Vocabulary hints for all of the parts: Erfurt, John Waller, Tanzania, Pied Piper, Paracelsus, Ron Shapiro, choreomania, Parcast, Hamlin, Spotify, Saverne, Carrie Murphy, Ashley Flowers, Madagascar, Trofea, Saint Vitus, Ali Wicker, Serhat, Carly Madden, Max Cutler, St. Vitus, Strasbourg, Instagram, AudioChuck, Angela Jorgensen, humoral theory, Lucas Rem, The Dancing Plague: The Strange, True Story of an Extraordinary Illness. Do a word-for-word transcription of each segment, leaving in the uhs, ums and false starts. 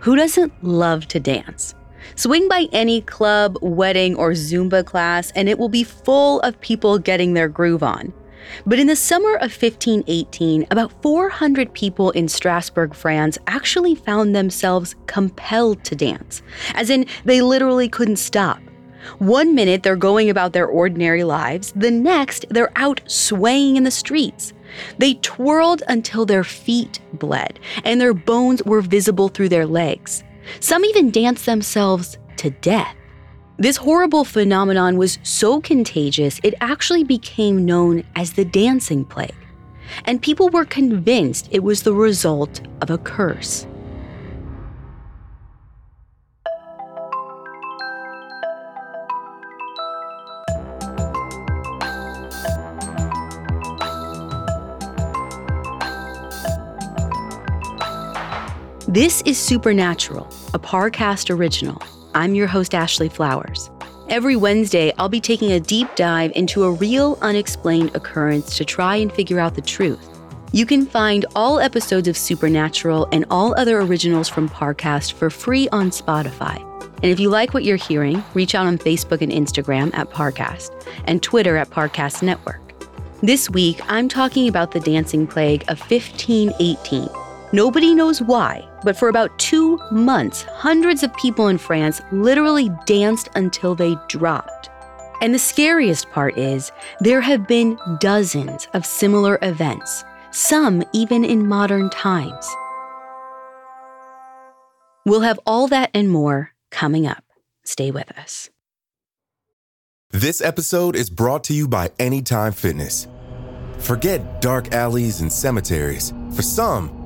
Who doesn't love to dance? Swing by any club, wedding, or Zumba class, and it will be full of people getting their groove on. But in the summer of fifteen eighteen, about four hundred people in Strasbourg, France, actually found themselves compelled to dance, as in they literally couldn't stop. One minute, they're going about their ordinary lives. The next, they're out swaying in the streets. They twirled until their feet bled, and their bones were visible through their legs. Some even danced themselves to death. This horrible phenomenon was so contagious, it actually became known as the dancing plague. And people were convinced it was the result of a curse. This is Supernatural, a Parcast original. I'm your host, Ashley Flowers. Every Wednesday, I'll be taking a deep dive into a real unexplained occurrence to try and figure out the truth. You can find all episodes of Supernatural and all other originals from Parcast for free on Spotify. And if you like what you're hearing, reach out on Facebook and Instagram at Parcast and Twitter at Parcast Network. This week, I'm talking about the dancing plague of fifteen eighteen. Nobody knows why, but for about two months, hundreds of people in France literally danced until they dropped. And the scariest part is, there have been dozens of similar events, some even in modern times. We'll have all that and more coming up. Stay with us. This episode is brought to you by Anytime Fitness. Forget dark alleys and cemeteries. For some,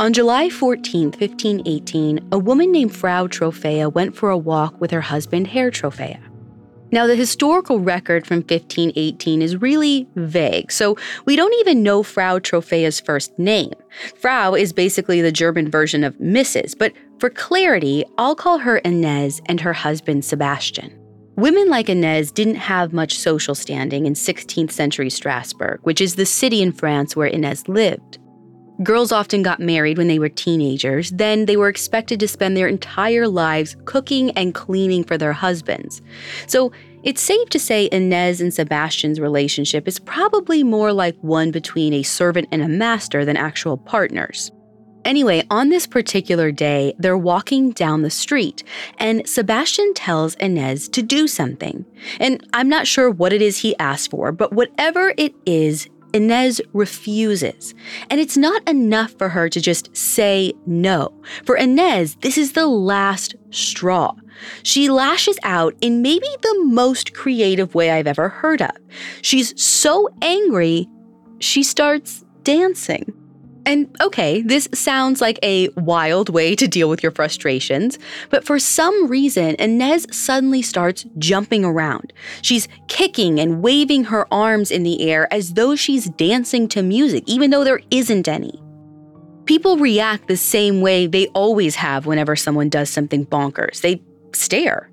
On July fourteenth, fifteen eighteen, a woman named Frau Trofea went for a walk with her husband, Herr Trofea. Now, the historical record from fifteen eighteen is really vague, so we don't even know Frau Trofea's first name. Frau is basically the German version of Missus, but for clarity, I'll call her Inez and her husband, Sebastian. Women like Inez didn't have much social standing in sixteenth century Strasbourg, which is the city in France where Inez lived. Girls often got married when they were teenagers, then they were expected to spend their entire lives cooking and cleaning for their husbands. So it's safe to say Inez and Sebastian's relationship is probably more like one between a servant and a master than actual partners. Anyway, on this particular day, they're walking down the street, and Sebastian tells Inez to do something. And I'm not sure what it is he asked for, but whatever it is, Inez refuses, and it's not enough for her to just say no. For Inez, this is the last straw. She lashes out in maybe the most creative way I've ever heard of. She's so angry, she starts dancing. And okay, this sounds like a wild way to deal with your frustrations, but for some reason, Inez suddenly starts jumping around. She's kicking and waving her arms in the air as though she's dancing to music, even though there isn't any. People react the same way they always have whenever someone does something bonkers. They stare.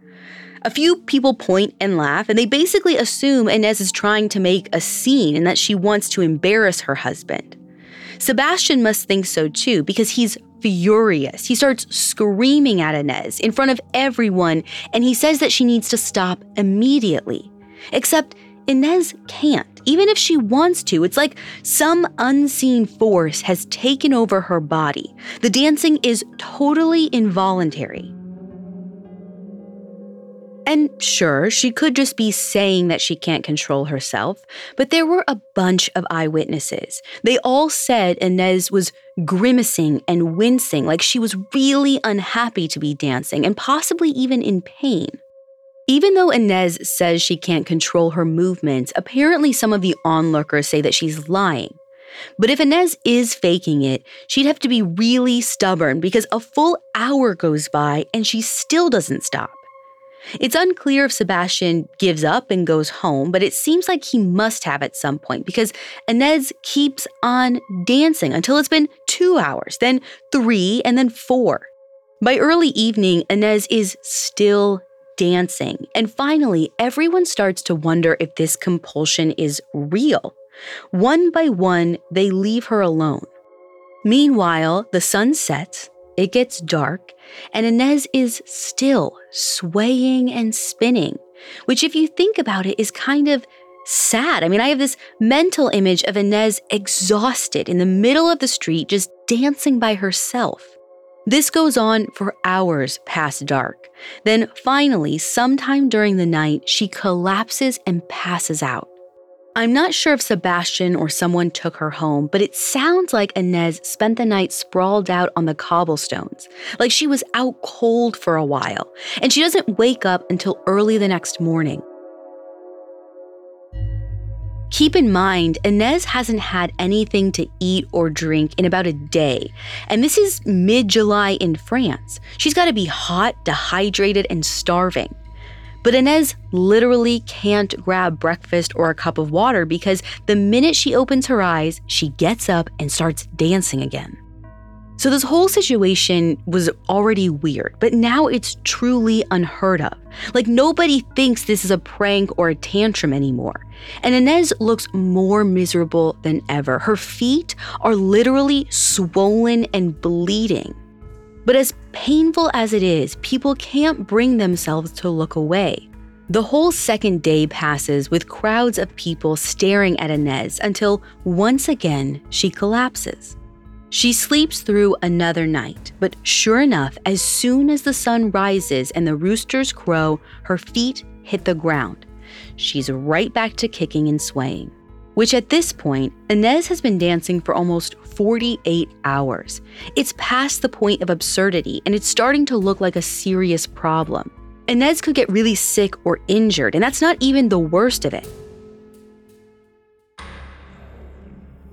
A few people point and laugh, and they basically assume Inez is trying to make a scene and that she wants to embarrass her husband. Sebastian must think so too, because he's furious. He starts screaming at Inez in front of everyone, and he says that she needs to stop immediately. Except Inez can't, even if she wants to. It's like some unseen force has taken over her body. The dancing is totally involuntary. And sure, she could just be saying that she can't control herself, but there were a bunch of eyewitnesses. They all said Inez was grimacing and wincing, like she was really unhappy to be dancing and possibly even in pain. Even though Inez says she can't control her movements, apparently some of the onlookers say that she's lying. But if Inez is faking it, she'd have to be really stubborn because a full hour goes by and she still doesn't stop. It's unclear if Sebastian gives up and goes home, but it seems like he must have at some point because Inez keeps on dancing until it's been two hours, then three, and then four. By early evening, Inez is still dancing. And finally, everyone starts to wonder if this compulsion is real. One by one, they leave her alone. Meanwhile, the sun sets, it gets dark, and Inez is still swaying and spinning, which if you think about it is kind of sad. I mean, I have this mental image of Inez exhausted in the middle of the street, just dancing by herself. This goes on for hours past dark. Then finally, sometime during the night, she collapses and passes out. I'm not sure if Sebastian or someone took her home, but it sounds like Inez spent the night sprawled out on the cobblestones, like she was out cold for a while, and she doesn't wake up until early the next morning. Keep in mind, Inez hasn't had anything to eat or drink in about a day, and this is mid-July in France. She's got to be hot, dehydrated, and starving. But Inez literally can't grab breakfast or a cup of water because the minute she opens her eyes, she gets up and starts dancing again. So this whole situation was already weird, but now it's truly unheard of. Like, nobody thinks this is a prank or a tantrum anymore. And Inez looks more miserable than ever. Her feet are literally swollen and bleeding. But as painful as it is, people can't bring themselves to look away. The whole second day passes with crowds of people staring at Inez until once again she collapses. She sleeps through another night, but sure enough, as soon as the sun rises and the roosters crow, her feet hit the ground. She's right back to kicking and swaying. Which at this point, Inez has been dancing for almost forty-eight hours. It's past the point of absurdity, and it's starting to look like a serious problem. Inez could get really sick or injured, and that's not even the worst of it.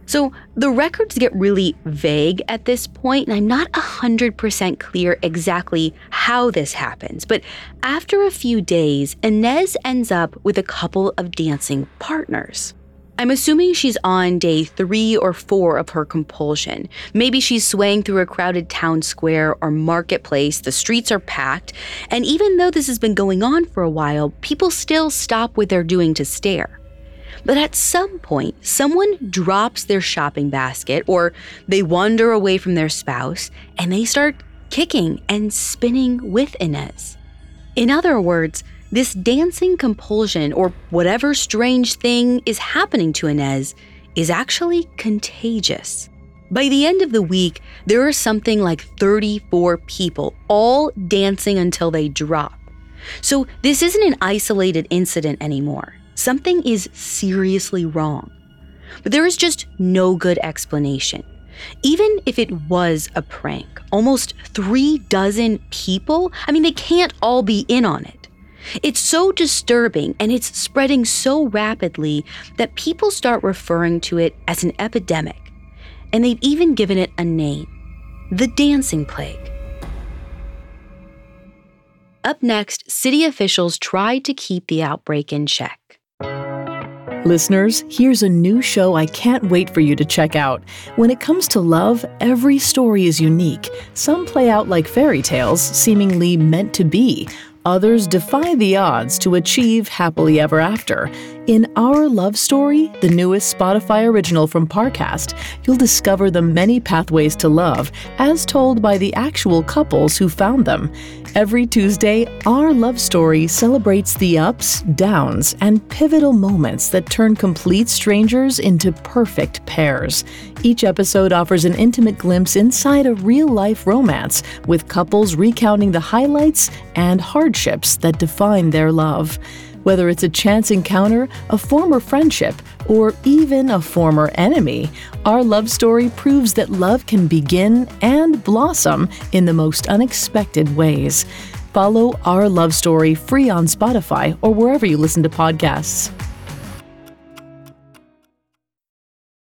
So the records get really vague at this point, and I'm not one hundred percent clear exactly how this happens, but after a few days, Inez ends up with a couple of dancing partners. I'm assuming she's on day three or four of her compulsion. Maybe she's swaying through a crowded town square or marketplace, the streets are packed, and even though this has been going on for a while, people still stop what they're doing to stare. But at some point, someone drops their shopping basket or they wander away from their spouse and they start kicking and spinning with Inez. In other words, this dancing compulsion, or whatever strange thing is happening to Inez, is actually contagious. By the end of the week, there are something like thirty-four people, all dancing until they drop. So this isn't an isolated incident anymore. Something is seriously wrong. But there is just no good explanation. Even if it was a prank, almost three dozen people, I mean, they can't all be in on it. It's so disturbing and it's spreading so rapidly that people start referring to it as an epidemic. And they've even given it a name, the Dancing Plague. Up next, city officials tried to keep the outbreak in check. Listeners, here's a new show I can't wait for you to check out. When it comes to love, every story is unique. Some play out like fairy tales, seemingly meant to be. Others defy the odds to achieve happily ever after. In Our Love Story, the newest Spotify original from Parcast, you'll discover the many pathways to love as told by the actual couples who found them. Every Tuesday, Our Love Story celebrates the ups, downs, and pivotal moments that turn complete strangers into perfect pairs. Each episode offers an intimate glimpse inside a real-life romance, with couples recounting the highlights and hardships that define their love. Whether it's a chance encounter, a former friendship, or even a former enemy, Our Love Story proves that love can begin and blossom in the most unexpected ways. Follow Our Love Story free on Spotify or wherever you listen to podcasts.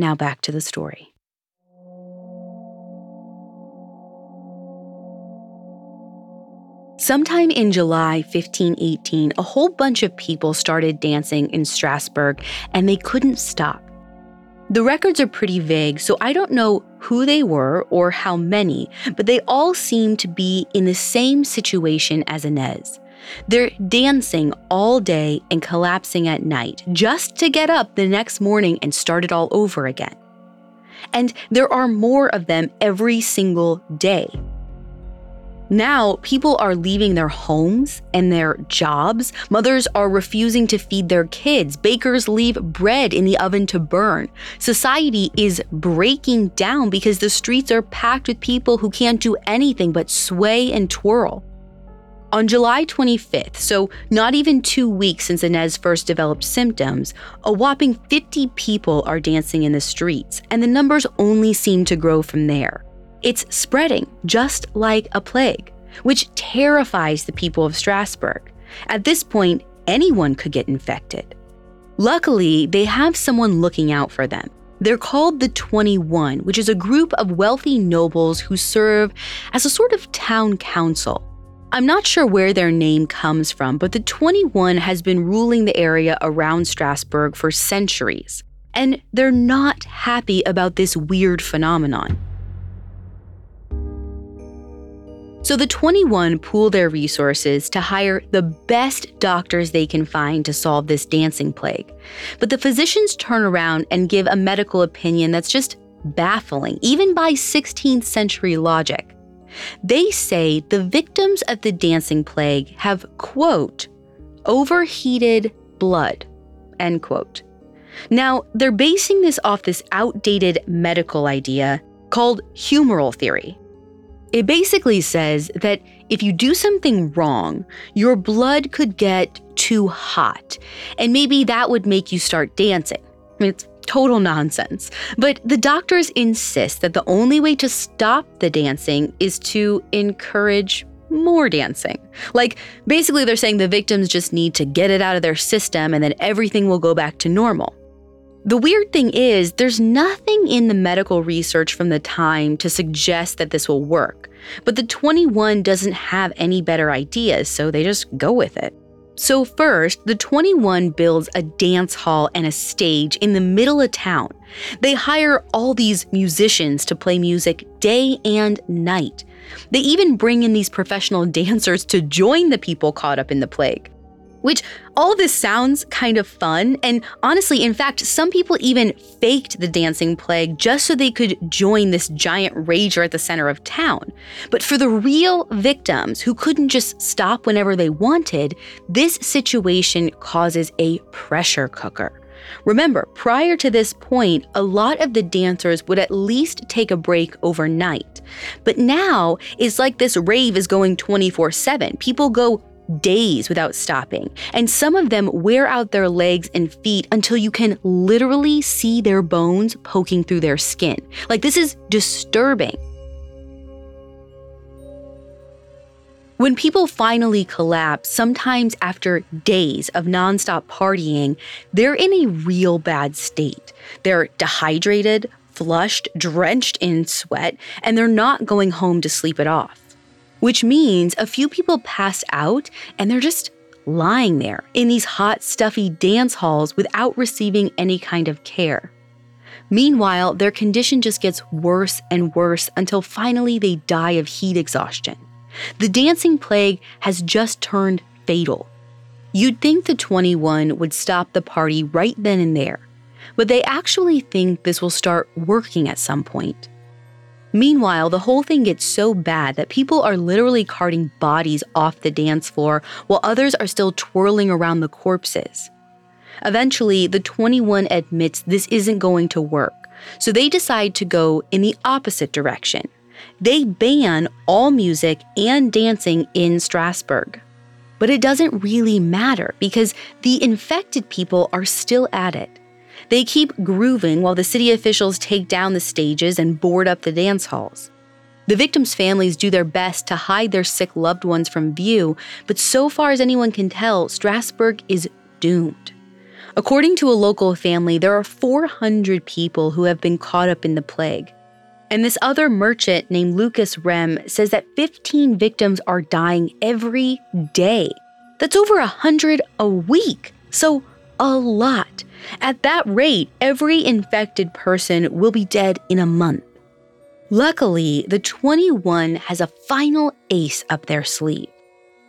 Now back to the story. Sometime in July fifteen eighteen, a whole bunch of people started dancing in Strasbourg, and they couldn't stop. The records are pretty vague, so I don't know who they were or how many, but they all seem to be in the same situation as Inez. They're dancing all day and collapsing at night, just to get up the next morning and start it all over again. And there are more of them every single day. Now, people are leaving their homes and their jobs. Mothers are refusing to feed their kids. Bakers leave bread in the oven to burn. Society is breaking down because the streets are packed with people who can't do anything but sway and twirl. On July twenty-fifth, so not even two weeks since Inez first developed symptoms, a whopping fifty people are dancing in the streets, and the numbers only seem to grow from there. It's spreading, just like a plague, which terrifies the people of Strasbourg. At this point, anyone could get infected. Luckily, they have someone looking out for them. They're called the twenty-one, which is a group of wealthy nobles who serve as a sort of town council. I'm not sure where their name comes from, but the twenty-one has been ruling the area around Strasbourg for centuries, and they're not happy about this weird phenomenon. So the twenty-one pool their resources to hire the best doctors they can find to solve this dancing plague. But the physicians turn around and give a medical opinion that's just baffling, even by sixteenth century logic. They say the victims of the dancing plague have, quote, overheated blood, end quote. Now, they're basing this off this outdated medical idea called humoral theory. It basically says that if you do something wrong, your blood could get too hot, and maybe that would make you start dancing. I mean, it's total nonsense. But the doctors insist that the only way to stop the dancing is to encourage more dancing. Like, basically they're saying the victims just need to get it out of their system and then everything will go back to normal. The weird thing is, there's nothing in the medical research from the time to suggest that this will work. But the twenty-one doesn't have any better ideas, so they just go with it. So first, the twenty-one builds a dance hall and a stage in the middle of town. They hire all these musicians to play music day and night. They even bring in these professional dancers to join the people caught up in the plague. Which, all this sounds kind of fun, and honestly, in fact, some people even faked the dancing plague just so they could join this giant rager at the center of town. But for the real victims who couldn't just stop whenever they wanted, this situation causes a pressure cooker. Remember, prior to this point, a lot of the dancers would at least take a break overnight. But now, it's like this rave is going twenty-four seven. People go days without stopping, and some of them wear out their legs and feet until you can literally see their bones poking through their skin. Like, this is disturbing. When people finally collapse, sometimes after days of nonstop partying, they're in a real bad state. They're dehydrated, flushed, drenched in sweat, and they're not going home to sleep it off. Which means a few people pass out and they're just lying there in these hot, stuffy dance halls without receiving any kind of care. Meanwhile, their condition just gets worse and worse until finally they die of heat exhaustion. The dancing plague has just turned fatal. You'd think the twenty-one would stop the party right then and there, but they actually think this will start working at some point. Meanwhile, the whole thing gets so bad that people are literally carting bodies off the dance floor while others are still twirling around the corpses. Eventually, the twenty-one admits this isn't going to work, So they decide to go in the opposite direction. They ban all music and dancing in Strasbourg. But it doesn't really matter because the infected people are still at it. They keep grooving while the city officials take down the stages and board up the dance halls. The victims' families do their best to hide their sick loved ones from view, but so far as anyone can tell, Strasbourg is doomed. According to a local family, there are four hundred people who have been caught up in the plague. And this other merchant named Lucas Rem says that fifteen victims are dying every day. That's over one hundred a week, so a lot. At that rate, every infected person will be dead in a month. Luckily, the twenty-one has a final ace up their sleeve.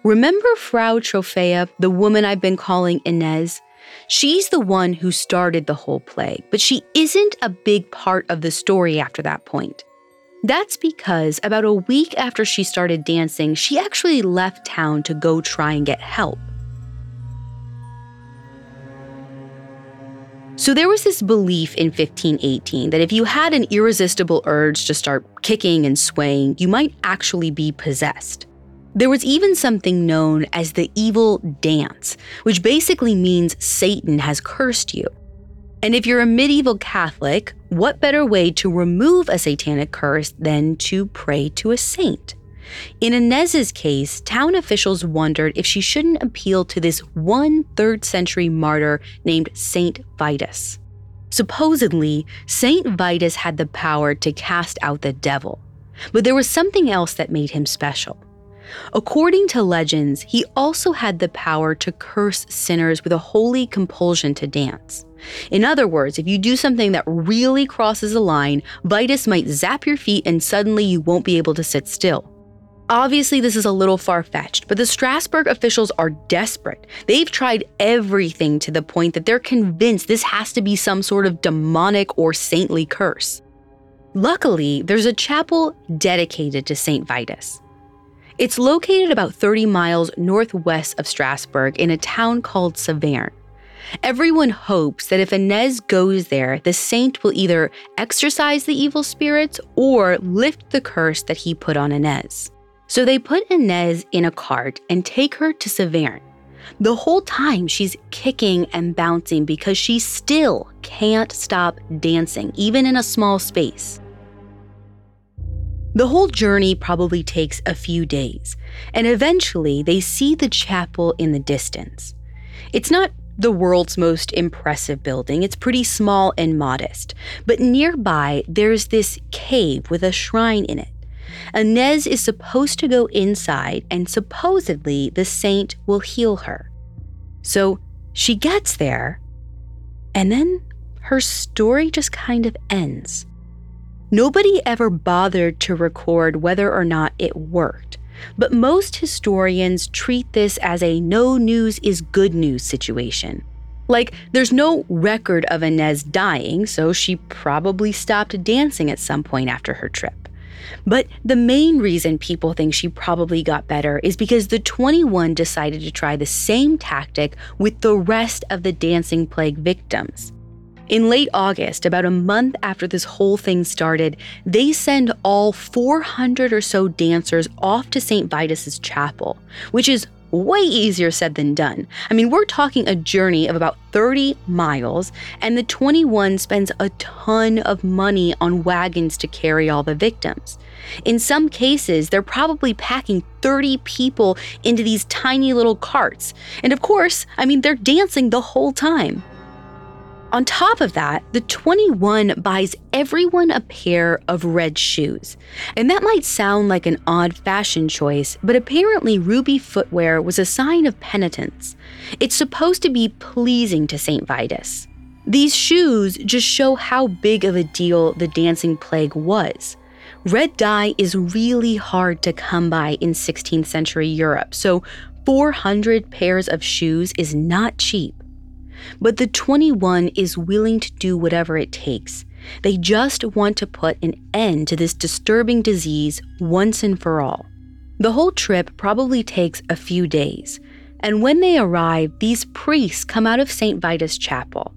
Remember Frau Trofea, the woman I've been calling Inez? She's the one who started the whole plague, but she isn't a big part of the story after that point. That's because about a week after she started dancing, she actually left town to go try and get help. So there was this belief in fifteen eighteen that if you had an irresistible urge to start kicking and swaying, you might actually be possessed. There was even something known as the evil dance, which basically means Satan has cursed you. And if you're a medieval Catholic, what better way to remove a satanic curse than to pray to a saint? In Inez's case, town officials wondered if she shouldn't appeal to this one third century martyr named Saint Vitus. Supposedly, Saint Vitus had the power to cast out the devil, but there was something else that made him special. According to legends, he also had the power to curse sinners with a holy compulsion to dance. In other words, if you do something that really crosses a line, Vitus might zap your feet and suddenly you won't be able to sit still. Obviously, this is a little far-fetched, but the Strasbourg officials are desperate. They've tried everything to the point that they're convinced this has to be some sort of demonic or saintly curse. Luckily, there's a chapel dedicated to Saint Vitus. It's located about thirty miles northwest of Strasbourg in a town called Saverne. Everyone hopes that if Inez goes there, the saint will either exorcise the evil spirits or lift the curse that he put on Inez. So they put Inez in a cart and take her to Saverne. The whole time she's kicking and bouncing because she still can't stop dancing, even in a small space. The whole journey probably takes a few days, and eventually they see the chapel in the distance. It's not the world's most impressive building, it's pretty small and modest, but nearby there's this cave with a shrine in it. Inez is supposed to go inside, and supposedly the saint will heal her. So she gets there, and then her story just kind of ends. Nobody ever bothered to record whether or not it worked, but most historians treat this as a no news is good news situation. Like, there's no record of Inez dying, so she probably stopped dancing at some point after her trip. But the main reason people think she probably got better is because the twenty-one decided to try the same tactic with the rest of the dancing plague victims. In late August, about a month after this whole thing started, they send all four hundred or so dancers off to Saint Vitus's chapel, which is way easier said than done. I mean, we're talking a journey of about thirty miles, and the twenty-one spends a ton of money on wagons to carry all the victims. In some cases, they're probably packing thirty people into these tiny little carts. And of course, I mean, they're dancing the whole time. On top of that, the twenty-one buys everyone a pair of red shoes. And that might sound like an odd fashion choice, but apparently ruby footwear was a sign of penitence. It's supposed to be pleasing to Saint Vitus. These shoes just show how big of a deal the dancing plague was. Red dye is really hard to come by in sixteenth century Europe, so four hundred pairs of shoes is not cheap. But the twenty-one is willing to do whatever it takes. They just want to put an end to this disturbing disease once and for all. The whole trip probably takes a few days, and when they arrive, these priests come out of Saint Vitus Chapel.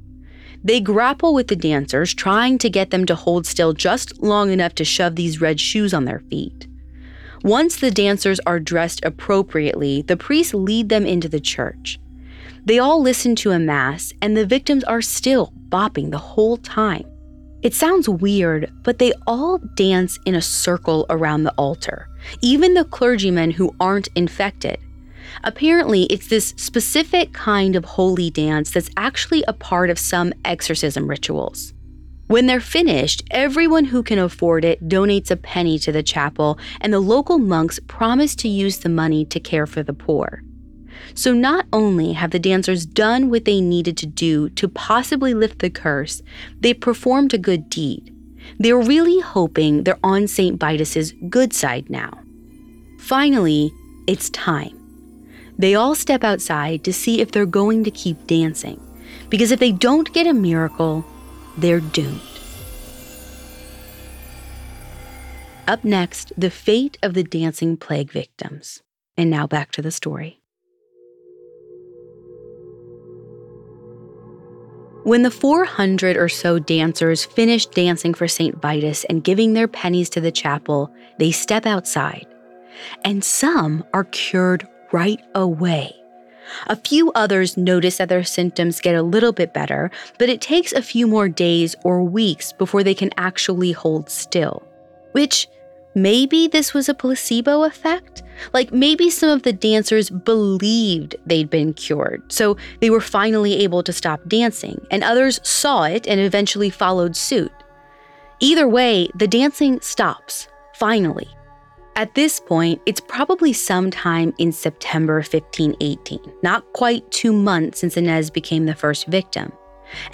They grapple with the dancers, trying to get them to hold still just long enough to shove these red shoes on their feet. Once the dancers are dressed appropriately, the priests lead them into the church. They all listen to a mass, and the victims are still bopping the whole time. It sounds weird, but they all dance in a circle around the altar, even the clergymen who aren't infected. Apparently, it's this specific kind of holy dance that's actually a part of some exorcism rituals. When they're finished, everyone who can afford it donates a penny to the chapel, and the local monks promise to use the money to care for the poor. So not only have the dancers done what they needed to do to possibly lift the curse, they performed a good deed. They're really hoping they're on Saint Vitus's good side now. Finally, it's time. They all step outside to see if they're going to keep dancing, because if they don't get a miracle, they're doomed. Up next, the fate of the dancing plague victims. And now back to the story. When the four hundred or so dancers finish dancing for Saint Vitus and giving their pennies to the chapel, they step outside. And some are cured right away. A few others notice that their symptoms get a little bit better, but it takes a few more days or weeks before they can actually hold still. Which, maybe this was a placebo effect? Like maybe some of the dancers believed they'd been cured, so they were finally able to stop dancing, and others saw it and eventually followed suit. Either way, the dancing stops, finally. At this point, it's probably sometime in September fifteen eighteen, not quite two months since Inez became the first victim.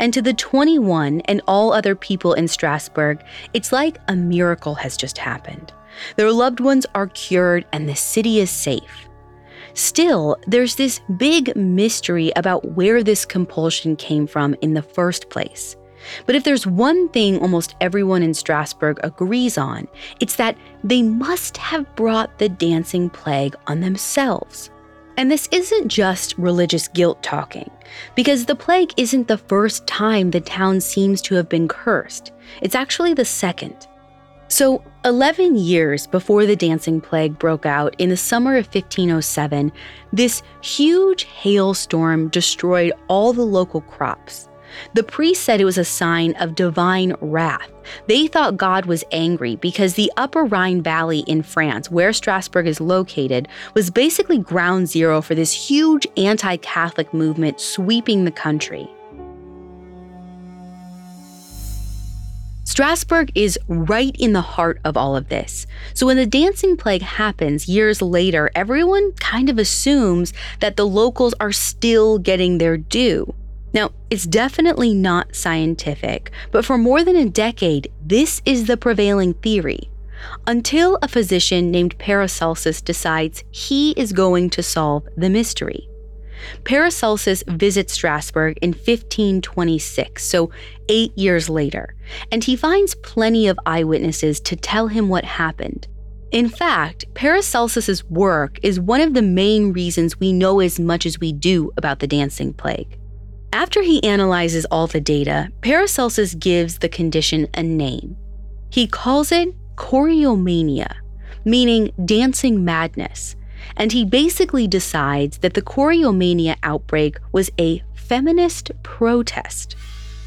And to the twenty-one and all other people in Strasbourg, it's like a miracle has just happened. Their loved ones are cured and the city is safe. Still, there's this big mystery about where this compulsion came from in the first place. But if there's one thing almost everyone in Strasbourg agrees on, it's that they must have brought the dancing plague on themselves. And this isn't just religious guilt talking, because the plague isn't the first time the town seems to have been cursed. It's actually the second. So eleven years before the dancing plague broke out in the summer of fifteen oh seven, this huge hailstorm destroyed all the local crops. The priest said it was a sign of divine wrath. They thought God was angry because the Upper Rhine Valley in France, where Strasbourg is located, was basically ground zero for this huge anti-Catholic movement sweeping the country. Strasbourg is right in the heart of all of this. So when the dancing plague happens years later, everyone kind of assumes that the locals are still getting their due. Now, it's definitely not scientific, but for more than a decade, this is the prevailing theory, until a physician named Paracelsus decides he is going to solve the mystery. Paracelsus visits Strasbourg in fifteen twenty-six, so eight years later, and he finds plenty of eyewitnesses to tell him what happened. In fact, Paracelsus's work is one of the main reasons we know as much as we do about the dancing plague. After he analyzes all the data, Paracelsus gives the condition a name. He calls it choreomania, meaning dancing madness, and he basically decides that the choreomania outbreak was a feminist protest.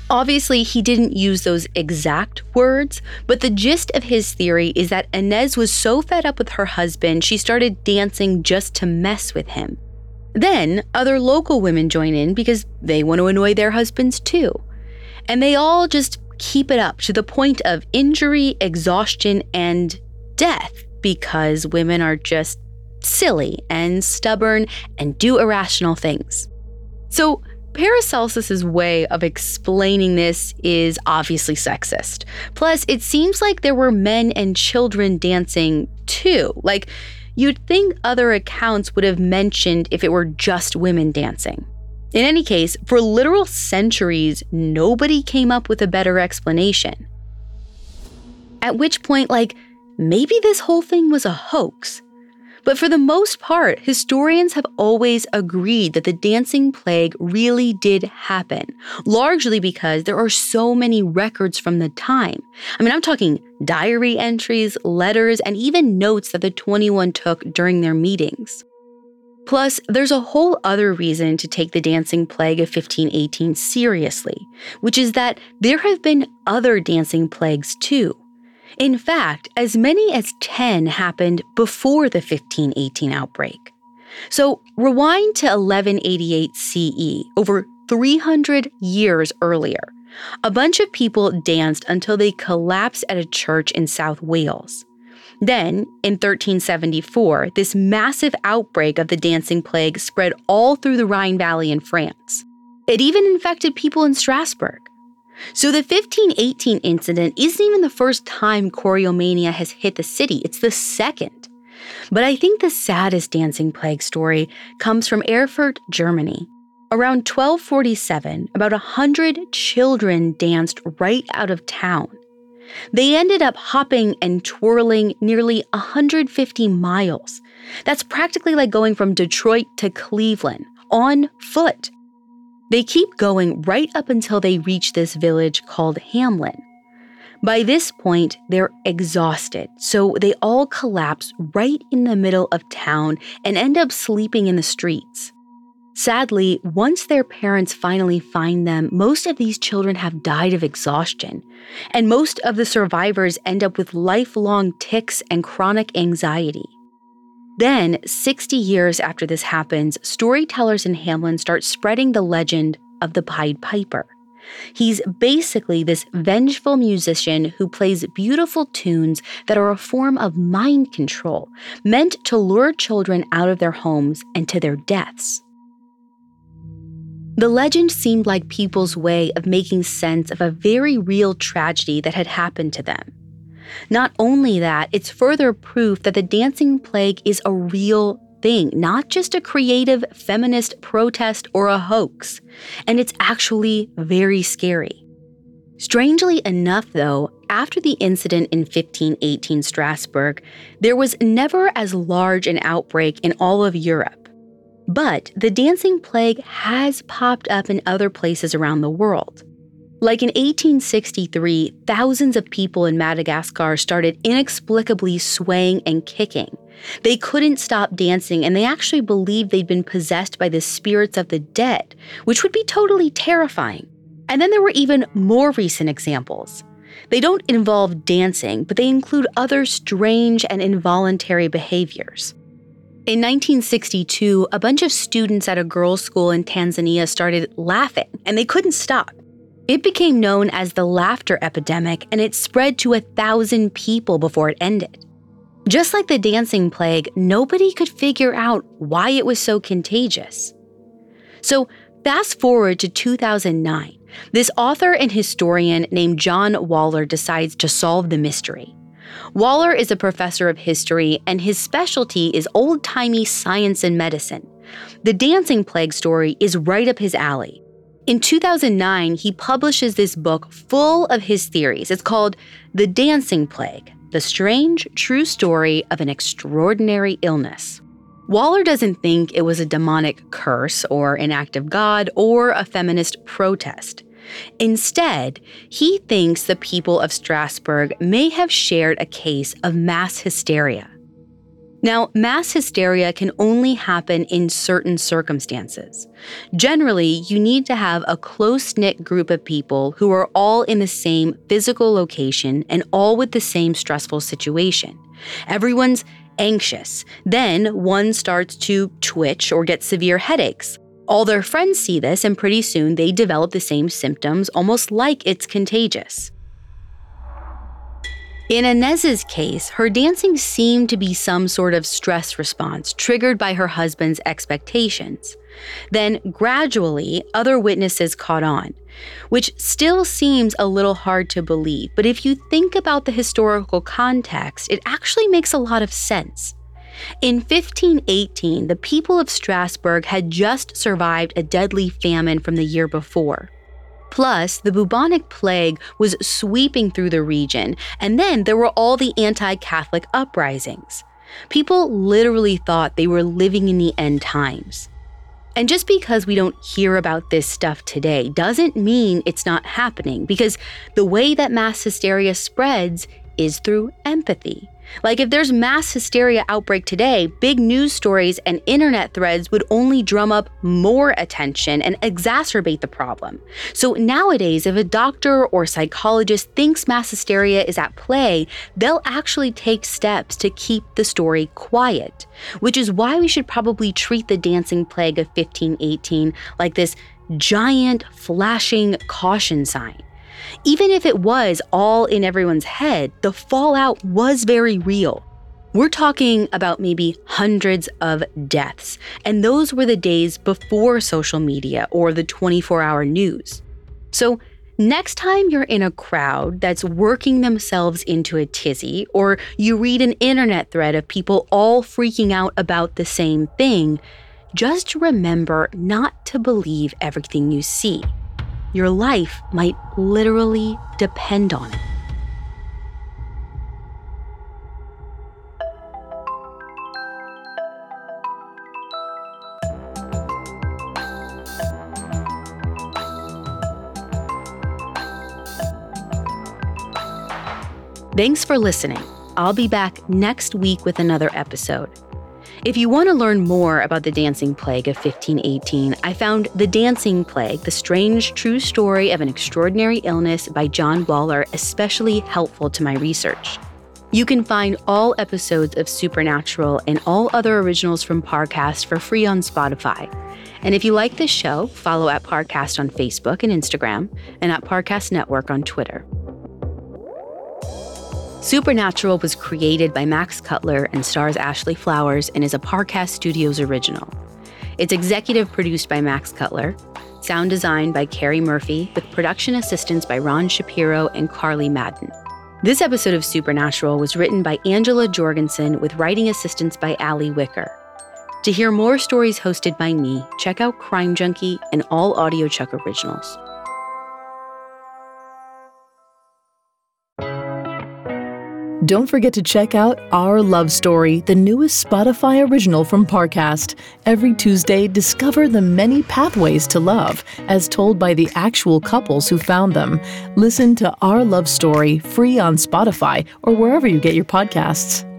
Obviously, he didn't use those exact words, but the gist of his theory is that Inez was so fed up with her husband, she started dancing just to mess with him. Then, other local women join in because they want to annoy their husbands too. And they all just keep it up to the point of injury, exhaustion, and death, because women are just silly and stubborn and do irrational things. So Paracelsus's way of explaining this is obviously sexist. Plus, it seems like there were men and children dancing too. Like, you'd think other accounts would have mentioned if it were just women dancing. In any case, for literal centuries, nobody came up with a better explanation. At which point, like, maybe this whole thing was a hoax. But for the most part, historians have always agreed that the dancing plague really did happen, largely because there are so many records from the time. I mean, I'm talking diary entries, letters, and even notes that the twenty-one took during their meetings. Plus, there's a whole other reason to take the Dancing Plague of fifteen eighteen seriously, which is that there have been other dancing plagues too. In fact, as many as ten happened before the fifteen eighteen outbreak. So rewind to eleven eighty-eight C E, over three hundred years earlier. A bunch of people danced until they collapsed at a church in South Wales. Then, in thirteen seventy-four, this massive outbreak of the dancing plague spread all through the Rhine Valley in France. It even infected people in Strasbourg. So the fifteen eighteen incident isn't even the first time choreomania has hit the city, it's the second. But I think the saddest dancing plague story comes from Erfurt, Germany. Around twelve forty-seven, about one hundred children danced right out of town. They ended up hopping and twirling nearly one hundred fifty miles. That's practically like going from Detroit to Cleveland, on foot. They keep going right up until they reach this village called Hamlin. By this point, they're exhausted, so they all collapse right in the middle of town and end up sleeping in the streets. Sadly, once their parents finally find them, most of these children have died of exhaustion, and most of the survivors end up with lifelong tics and chronic anxiety. Then, sixty years after this happens, storytellers in Hamlin start spreading the legend of the Pied Piper. He's basically this vengeful musician who plays beautiful tunes that are a form of mind control, meant to lure children out of their homes and to their deaths. The legend seemed like people's way of making sense of a very real tragedy that had happened to them. Not only that, it's further proof that the dancing plague is a real thing, not just a creative feminist protest or a hoax. And it's actually very scary. Strangely enough, though, after the incident in fifteen eighteen Strasbourg, there was never as large an outbreak in all of Europe. But the dancing plague has popped up in other places around the world. Like in eighteen sixty-three, thousands of people in Madagascar started inexplicably swaying and kicking. They couldn't stop dancing, and they actually believed they'd been possessed by the spirits of the dead, which would be totally terrifying. And then there were even more recent examples. They don't involve dancing, but they include other strange and involuntary behaviors. In nineteen sixty-two, a bunch of students at a girls' school in Tanzania started laughing, and they couldn't stop. It became known as the laughter epidemic, and it spread to a thousand people before it ended. Just like the dancing plague, nobody could figure out why it was so contagious. So fast forward to two thousand nine. This author and historian named John Waller decides to solve the mystery. Waller is a professor of history, and his specialty is old-timey science and medicine. The dancing plague story is right up his alley. In two thousand nine, he publishes this book full of his theories. It's called The Dancing Plague: The Strange, True Story of an Extraordinary Illness. Waller doesn't think it was a demonic curse or an act of God or a feminist protest. Instead, he thinks the people of Strasbourg may have shared a case of mass hysteria. Now, mass hysteria can only happen in certain circumstances. Generally, you need to have a close-knit group of people who are all in the same physical location and all with the same stressful situation. Everyone's anxious. Then one starts to twitch or get severe headaches. All their friends see this, and pretty soon they develop the same symptoms, almost like it's contagious. In Inez's case, her dancing seemed to be some sort of stress response triggered by her husband's expectations. Then, gradually, other witnesses caught on, which still seems a little hard to believe, but if you think about the historical context, it actually makes a lot of sense. In fifteen eighteen, the people of Strasbourg had just survived a deadly famine from the year before. Plus, the bubonic plague was sweeping through the region, and then there were all the anti-Catholic uprisings. People literally thought they were living in the end times. And just because we don't hear about this stuff today doesn't mean it's not happening, because the way that mass hysteria spreads is through empathy. Like, if there's mass hysteria outbreak today, big news stories and internet threads would only drum up more attention and exacerbate the problem. So nowadays, if a doctor or psychologist thinks mass hysteria is at play, they'll actually take steps to keep the story quiet, which is why we should probably treat the Dancing Plague of fifteen eighteen like this giant, flashing caution sign. Even if it was all in everyone's head, the fallout was very real. We're talking about maybe hundreds of deaths, and those were the days before social media or the twenty-four hour news. So next time you're in a crowd that's working themselves into a tizzy, or you read an internet thread of people all freaking out about the same thing, just remember not to believe everything you see. Your life might literally depend on it. Thanks for listening. I'll be back next week with another episode. If you want to learn more about the Dancing Plague of fifteen eighteen, I found The Dancing Plague: The Strange, True Story of an Extraordinary Illness by John Waller especially helpful to my research. You can find all episodes of Supernatural and all other originals from Parcast for free on Spotify. And if you like this show, follow at Parcast on Facebook and Instagram, and at Parcast Network on Twitter. Supernatural was created by Max Cutler and stars Ashley Flowers and is a Parcast Studios original. It's executive produced by Max Cutler, sound designed by Carrie Murphy, with production assistance by Ron Shapiro and Carly Madden. This episode of Supernatural was written by Angela Jorgensen with writing assistance by Ali Wicker. To hear more stories hosted by me, check out Crime Junkie and all AudioChuck originals. Don't forget to check out Our Love Story, the newest Spotify original from Parcast. Every Tuesday, discover the many pathways to love, as told by the actual couples who found them. Listen to Our Love Story free on Spotify or wherever you get your podcasts.